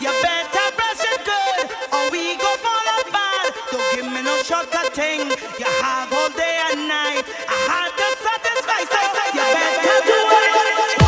You better brush it good, or we go fall apart. Don't give me no shortcut thing. You have all day and night. I had to satisfy. You better do it. Go down.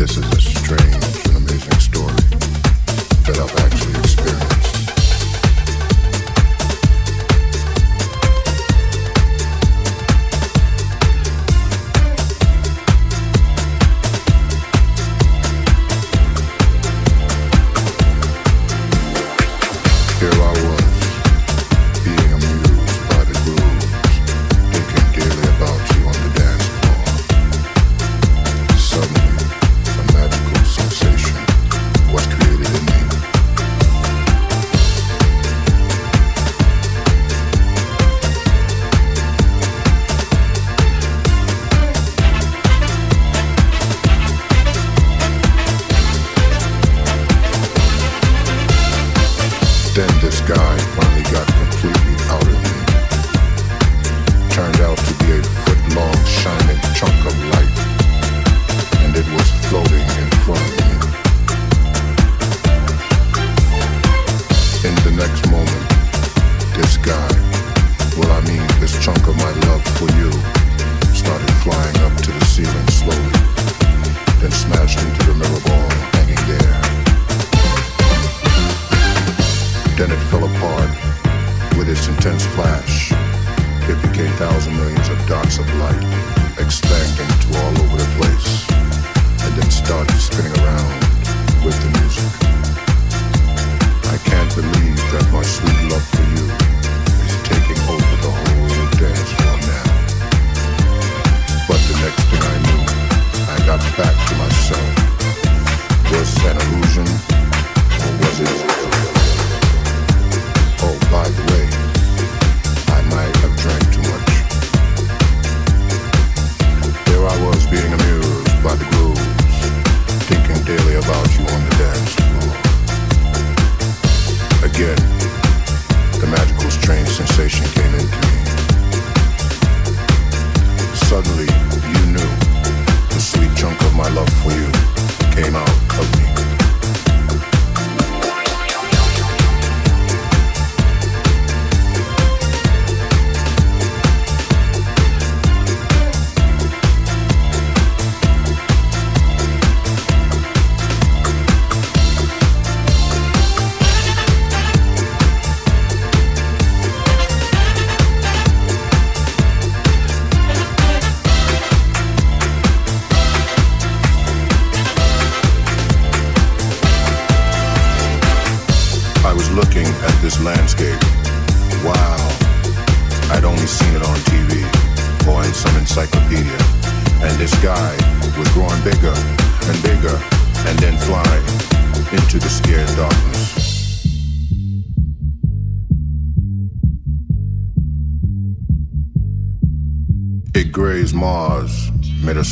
This is a strange and amazing story that I've actually experienced.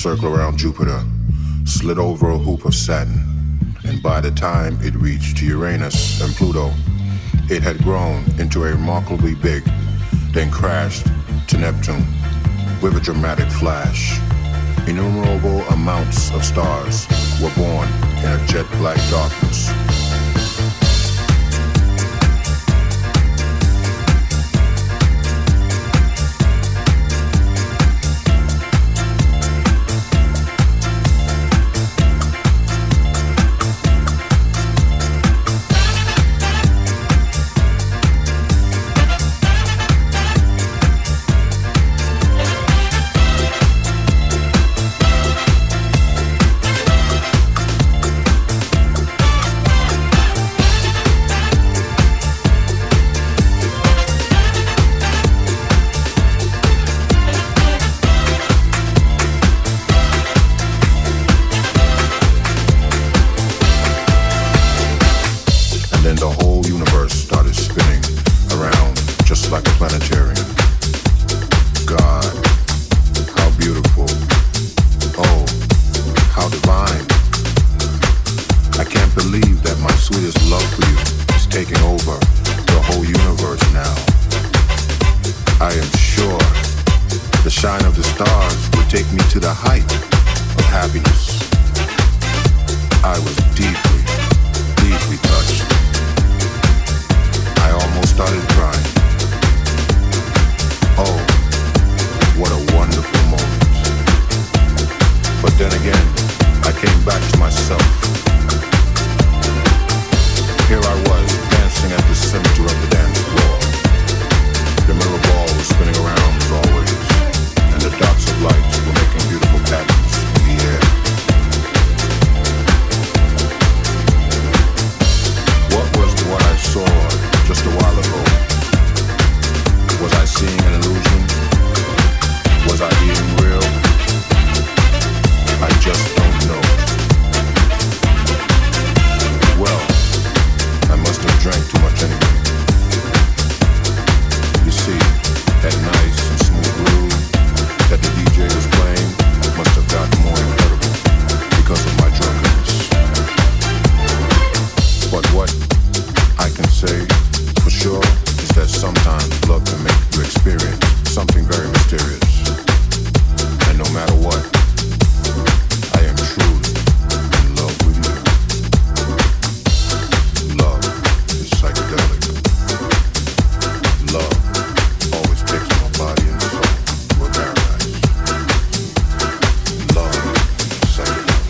Circle around Jupiter, slid over a hoop of Saturn, and by the time it reached Uranus and Pluto, it had grown into a remarkably big, then crashed to Neptune with a dramatic flash. Innumerable amounts of stars were born in a jet-black darkness. Then again, I came back to myself. Here I was, dancing at the center of the dance floor. The mirror ball was spinning around as always, and the dots of lights were making beautiful patterns in the air. What was what I saw just a while ago? Was I seeing an illusion? Was I being real? I just don't know. Well, I must have drank too much anyway. You see, that nice and smooth groove that the DJ was playing must have gotten more incredible because of my drunkenness. But what I can say for sure is that sometimes love can make you experience something very mysterious. And no matter what, I am truly in love with you. Love is psychedelic. Love always takes my body and soul to a paradise. Love is psychedelic.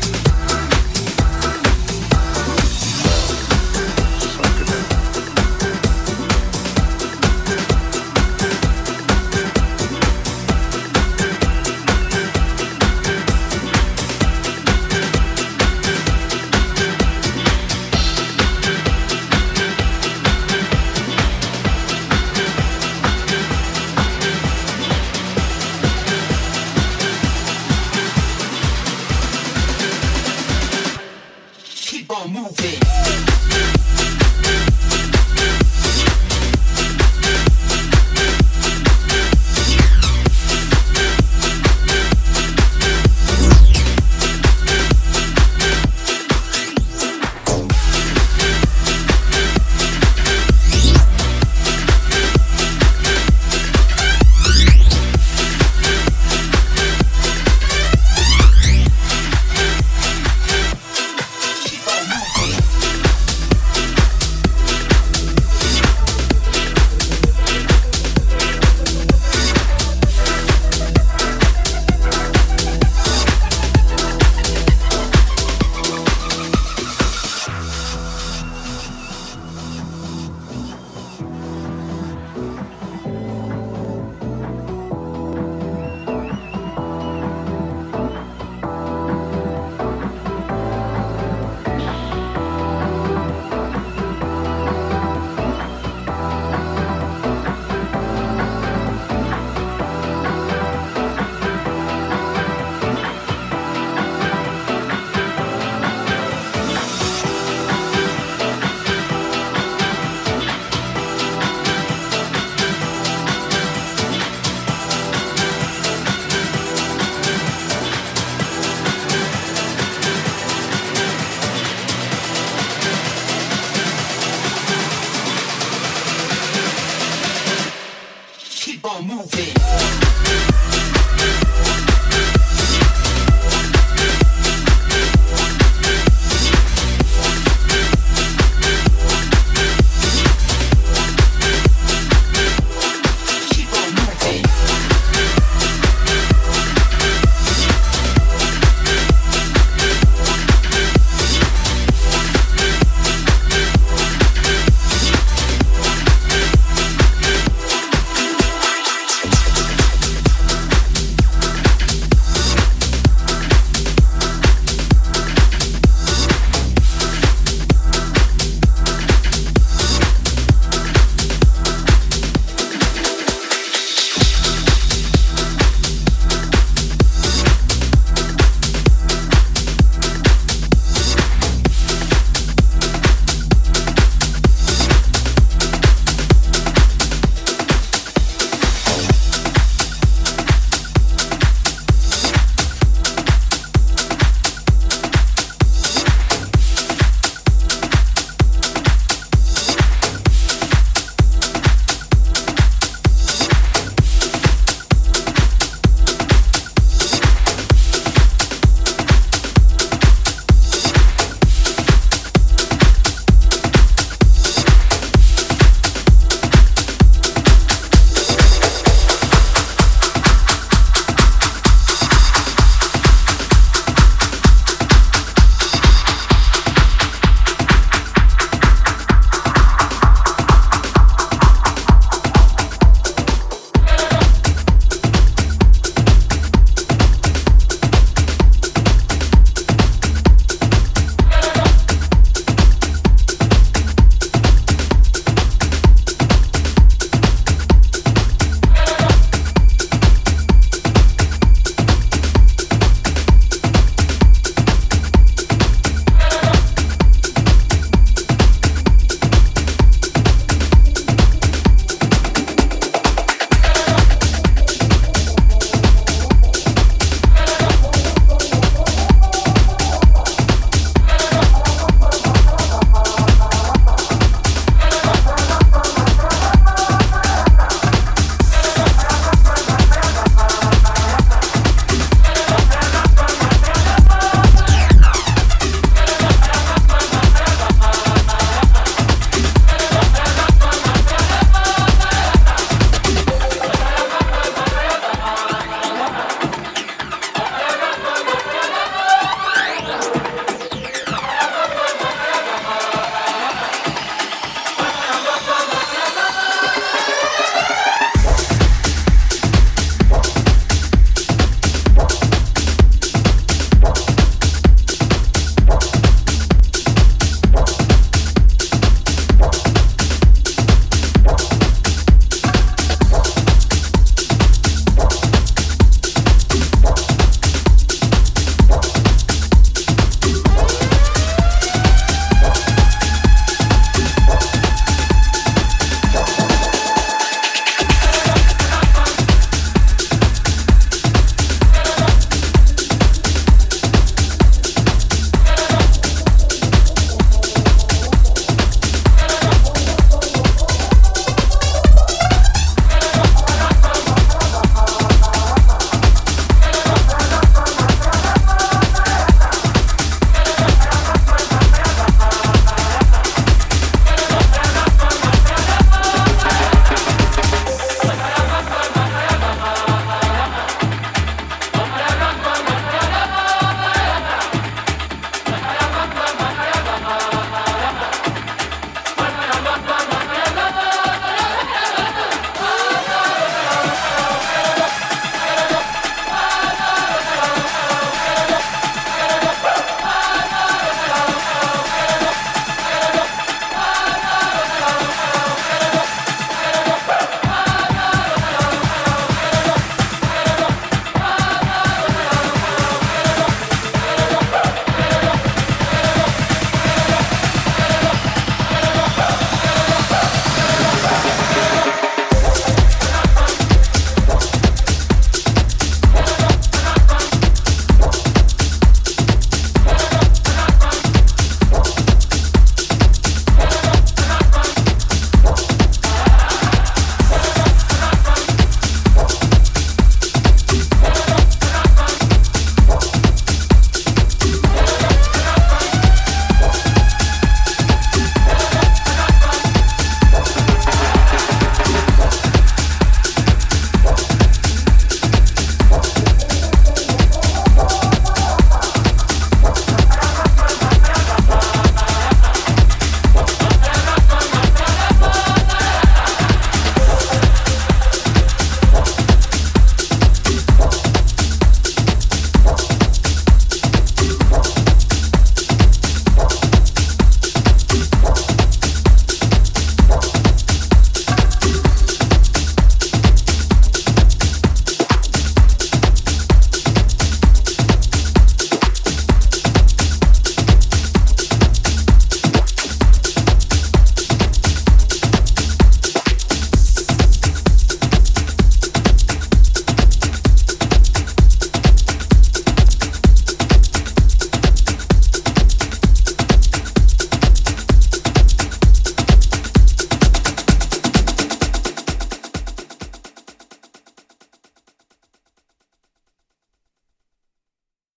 Keep on moving.